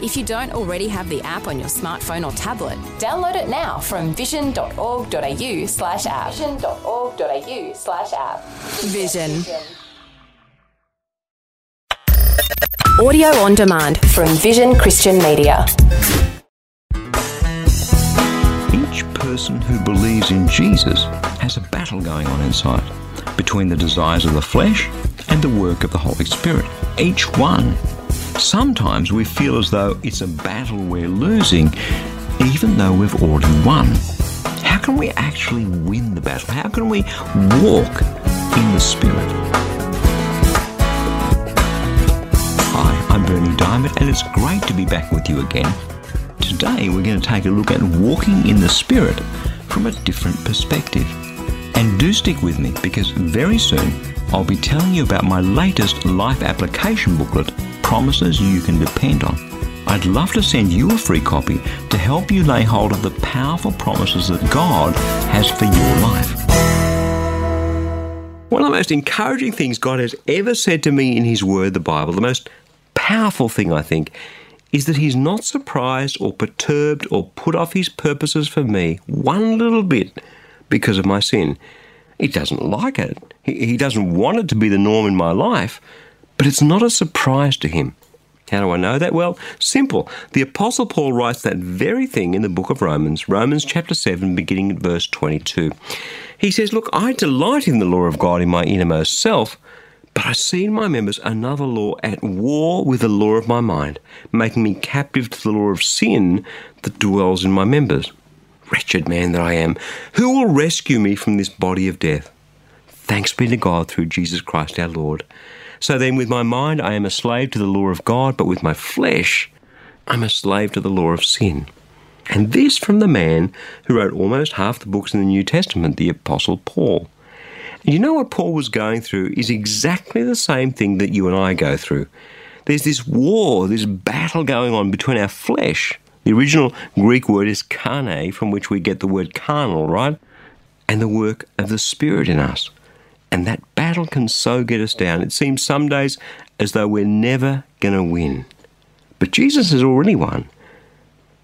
If you don't already have the app on your smartphone or tablet, download it now from vision.org.au/app. vision.org.au/app. Vision. Audio on demand from Vision Christian Media. Each person who believes in Jesus has a battle going on inside between the desires of the flesh and the work of the Holy Spirit. Each one. Sometimes we feel as though it's a battle we're losing, even though we've already won. How can we actually win the battle? How can we walk in the Spirit? Hi, I'm Berni Dymet, and it's great to be back with you again. Today we're going to take a look at walking in the Spirit from a different perspective. And do stick with me, because very soon I'll be telling you about my latest life application booklet, Promises You Can Depend On. I'd love to send you a free copy to help you lay hold of the powerful promises that God has for your life. One of the most encouraging things God has ever said to me in His Word, the Bible, the most powerful thing, I think, is that He's not surprised or perturbed or put off His purposes for me one little bit because of my sin. He doesn't like it. He doesn't want it to be the norm in my life. But it's not a surprise to Him. How do I know that? Well, simple. The Apostle Paul writes that very thing in the book of Romans, Romans chapter 7, beginning at verse 22. He says, "Look, I delight in the law of God in my innermost self, but I see in my members another law at war with the law of my mind, making me captive to the law of sin that dwells in my members. Wretched man that I am, who will rescue me from this body of death? Thanks be to God through Jesus Christ our Lord. So then with my mind I am a slave to the law of God, but with my flesh I'm a slave to the law of sin." And this from the man who wrote almost half the books in the New Testament, the Apostle Paul. And you know what Paul was going through is exactly the same thing that you and I go through. There's this war, this battle going on between our flesh. The original Greek word is "karne," from which we get the word carnal, right? And the work of the Spirit in us. And that battle can so get us down. It seems some days as though we're never going to win. But Jesus has already won.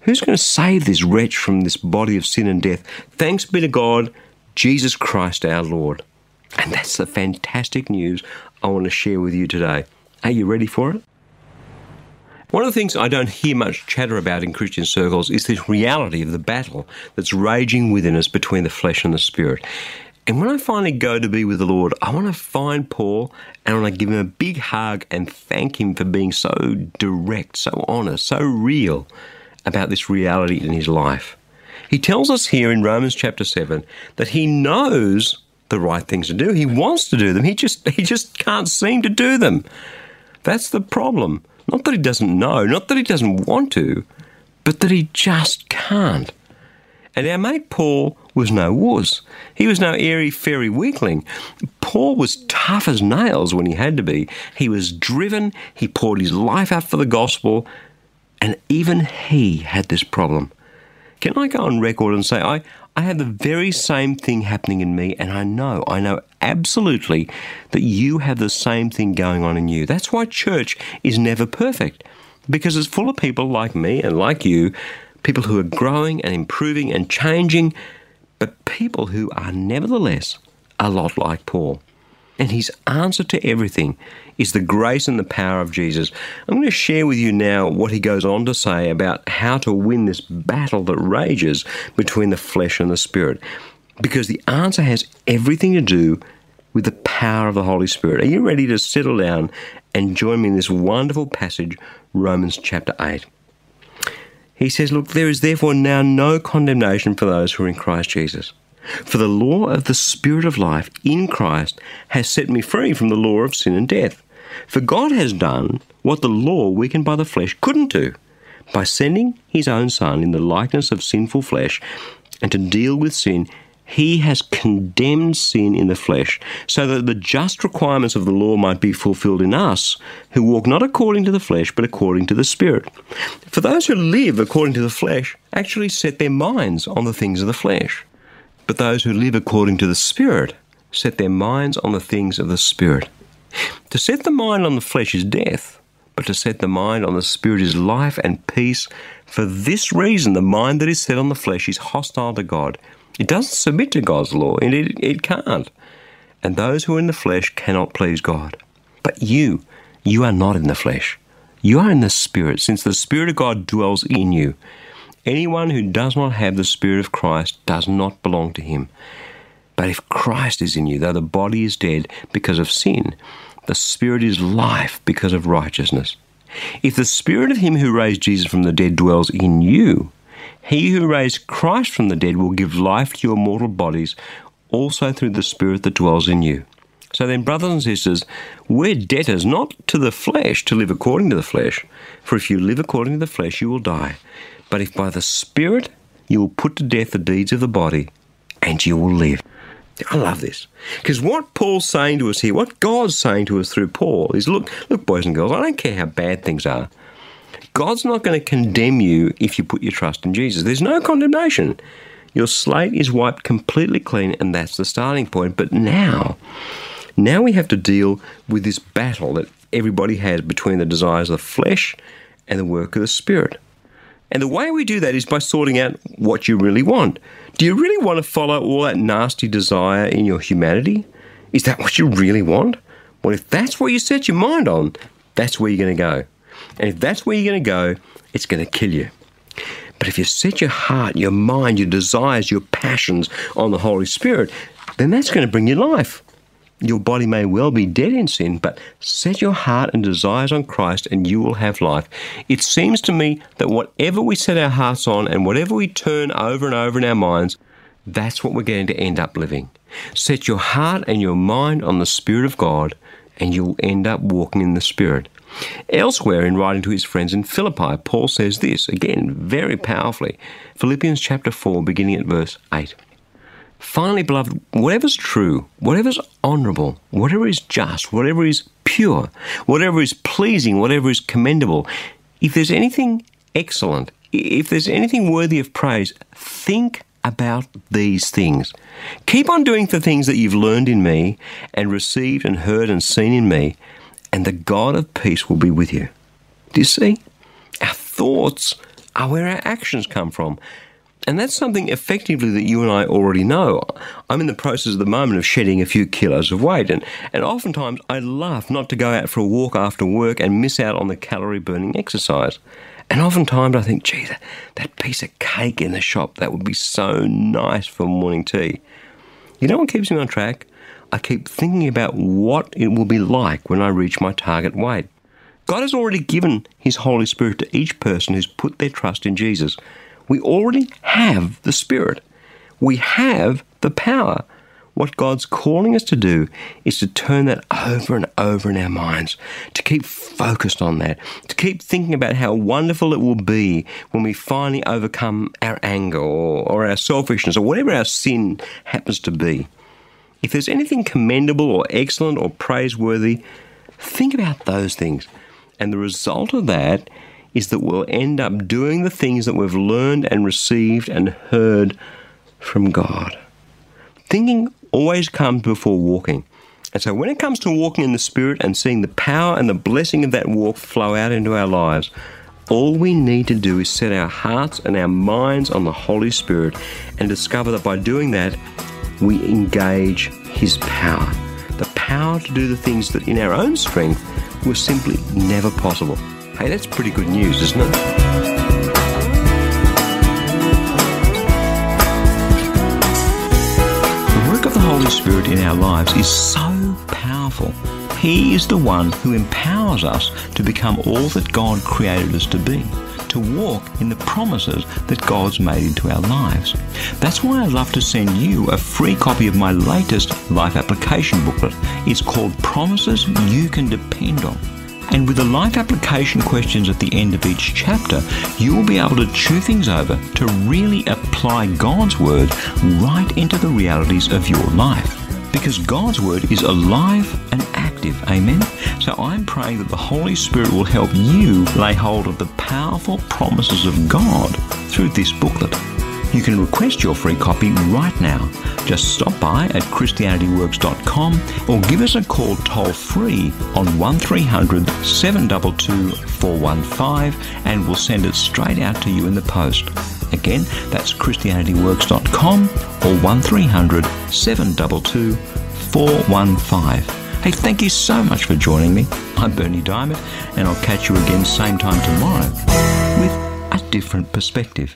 Who's going to save this wretch from this body of sin and death? Thanks be to God, Jesus Christ our Lord. And that's the fantastic news I want to share with you today. Are you ready for it? One of the things I don't hear much chatter about in Christian circles is this reality of the battle that's raging within us between the flesh and the Spirit. And when I finally go to be with the Lord, I want to find Paul and I want to give him a big hug and thank him for being so direct, so honest, so real about this reality in his life. He tells us here in Romans chapter 7 that he knows the right things to do. He wants to do them. He just can't seem to do them. That's the problem. Not that he doesn't know, not that he doesn't want to, but that he just can't. And our mate Paul was no wuss. He was no airy-fairy weakling. Paul was tough as nails when he had to be. He was driven. He poured his life out for the gospel. And even he had this problem. Can I go on record and say, I had the very same thing happening in me, and I know absolutely that you have the same thing going on in you. That's why church is never perfect, because it's full of people like me and like you, people who are growing and improving and changing, but people who are nevertheless a lot like Paul. And his answer to everything is the grace and the power of Jesus. I'm going to share with you now what he goes on to say about how to win this battle that rages between the flesh and the Spirit, because the answer has everything to do with the power of the Holy Spirit. Are you ready to settle down and join me in this wonderful passage, Romans chapter 8? He says, "Look, there is therefore now no condemnation for those who are in Christ Jesus. For the law of the Spirit of life in Christ has set me free from the law of sin and death. For God has done what the law, weakened by the flesh, couldn't do, by sending his own Son in the likeness of sinful flesh, and to deal with sin, he has condemned sin in the flesh, so that the just requirements of the law might be fulfilled in us, who walk not according to the flesh, but according to the Spirit. For those who live according to the flesh actually set their minds on the things of the flesh. But those who live according to the Spirit set their minds on the things of the Spirit. To set the mind on the flesh is death, but to set the mind on the Spirit is life and peace. For this reason, the mind that is set on the flesh is hostile to God. It doesn't submit to God's law, and it can't. And those who are in the flesh cannot please God. But you are not in the flesh. You are in the Spirit, since the Spirit of God dwells in you. Anyone who does not have the Spirit of Christ does not belong to him. But if Christ is in you, though the body is dead because of sin, the Spirit is life because of righteousness. If the Spirit of him who raised Jesus from the dead dwells in you, he who raised Christ from the dead will give life to your mortal bodies, also through the Spirit that dwells in you. So then, brothers and sisters, we're debtors not to the flesh to live according to the flesh, for if you live according to the flesh, you will die. But if by the Spirit you will put to death the deeds of the body, and you will live. I love this, because what Paul's saying to us here, what God's saying to us through Paul is, look, boys and girls, I don't care how bad things are. God's not going to condemn you if you put your trust in Jesus. There's no condemnation. Your slate is wiped completely clean, and that's the starting point. But now we have to deal with this battle that everybody has between the desires of the flesh and the work of the Spirit. And the way we do that is by sorting out what you really want. Do you really want to follow all that nasty desire in your humanity? Is that what you really want? Well, if that's what you set your mind on, that's where you're going to go. And if that's where you're going to go, it's going to kill you. But if you set your heart, your mind, your desires, your passions on the Holy Spirit, then that's going to bring you life. Your body may well be dead in sin, but set your heart and desires on Christ and you will have life. It seems to me that whatever we set our hearts on and whatever we turn over and over in our minds, that's what we're going to end up living. Set your heart and your mind on the Spirit of God and you'll end up walking in the Spirit. Elsewhere, in writing to his friends in Philippi, Paul says this, again, very powerfully. Philippians chapter 4, beginning at verse 8. Finally, beloved, whatever's true, whatever's honourable, whatever is just, whatever is pure, whatever is pleasing, whatever is commendable, if there's anything excellent, if there's anything worthy of praise, think about these things. Keep on doing the things that you've learned in me and received and heard and seen in me, and the God of peace will be with you. Do you see? Our thoughts are where our actions come from. And that's something effectively that you and I already know. I'm in the process at the moment of shedding a few kilos of weight. And oftentimes I laugh not to go out for a walk after work and miss out on the calorie burning exercise. And oftentimes I think, gee, that piece of cake in the shop, that would be so nice for morning tea. You know what keeps me on track? I keep thinking about what it will be like when I reach my target weight. God has already given His Holy Spirit to each person who's put their trust in Jesus. We already have the Spirit. We have the power. What God's calling us to do is to turn that over and over in our minds, to keep focused on that, to keep thinking about how wonderful it will be when we finally overcome our anger or our selfishness or whatever our sin happens to be. If there's anything commendable or excellent or praiseworthy, think about those things. And the result of that is that we'll end up doing the things that we've learned and received and heard from God. Thinking always comes before walking. And so when it comes to walking in the Spirit and seeing the power and the blessing of that walk flow out into our lives, all we need to do is set our hearts and our minds on the Holy Spirit and discover that by doing that, we engage His power. The power to do the things that in our own strength were simply never possible. Hey, that's pretty good news, isn't it? The work of the Holy Spirit in our lives is so powerful. He is the one who empowers us to become all that God created us to be, to walk in the promises that God's made into our lives. That's why I'd love to send you a free copy of my latest life application booklet. It's called Promises You Can Depend On. And with the life application questions at the end of each chapter, you will be able to chew things over to really apply God's Word right into the realities of your life. Because God's Word is alive and active, amen? So I'm praying that the Holy Spirit will help you lay hold of the powerful promises of God through this booklet. You can request your free copy right now. Just stop by at ChristianityWorks.com or give us a call toll-free on 1300 722 415 and we'll send it straight out to you in the post. Again, that's ChristianityWorks.com or 1300 722 415. Hey, thank you so much for joining me. I'm Berni Dymet and I'll catch you again same time tomorrow with a different perspective.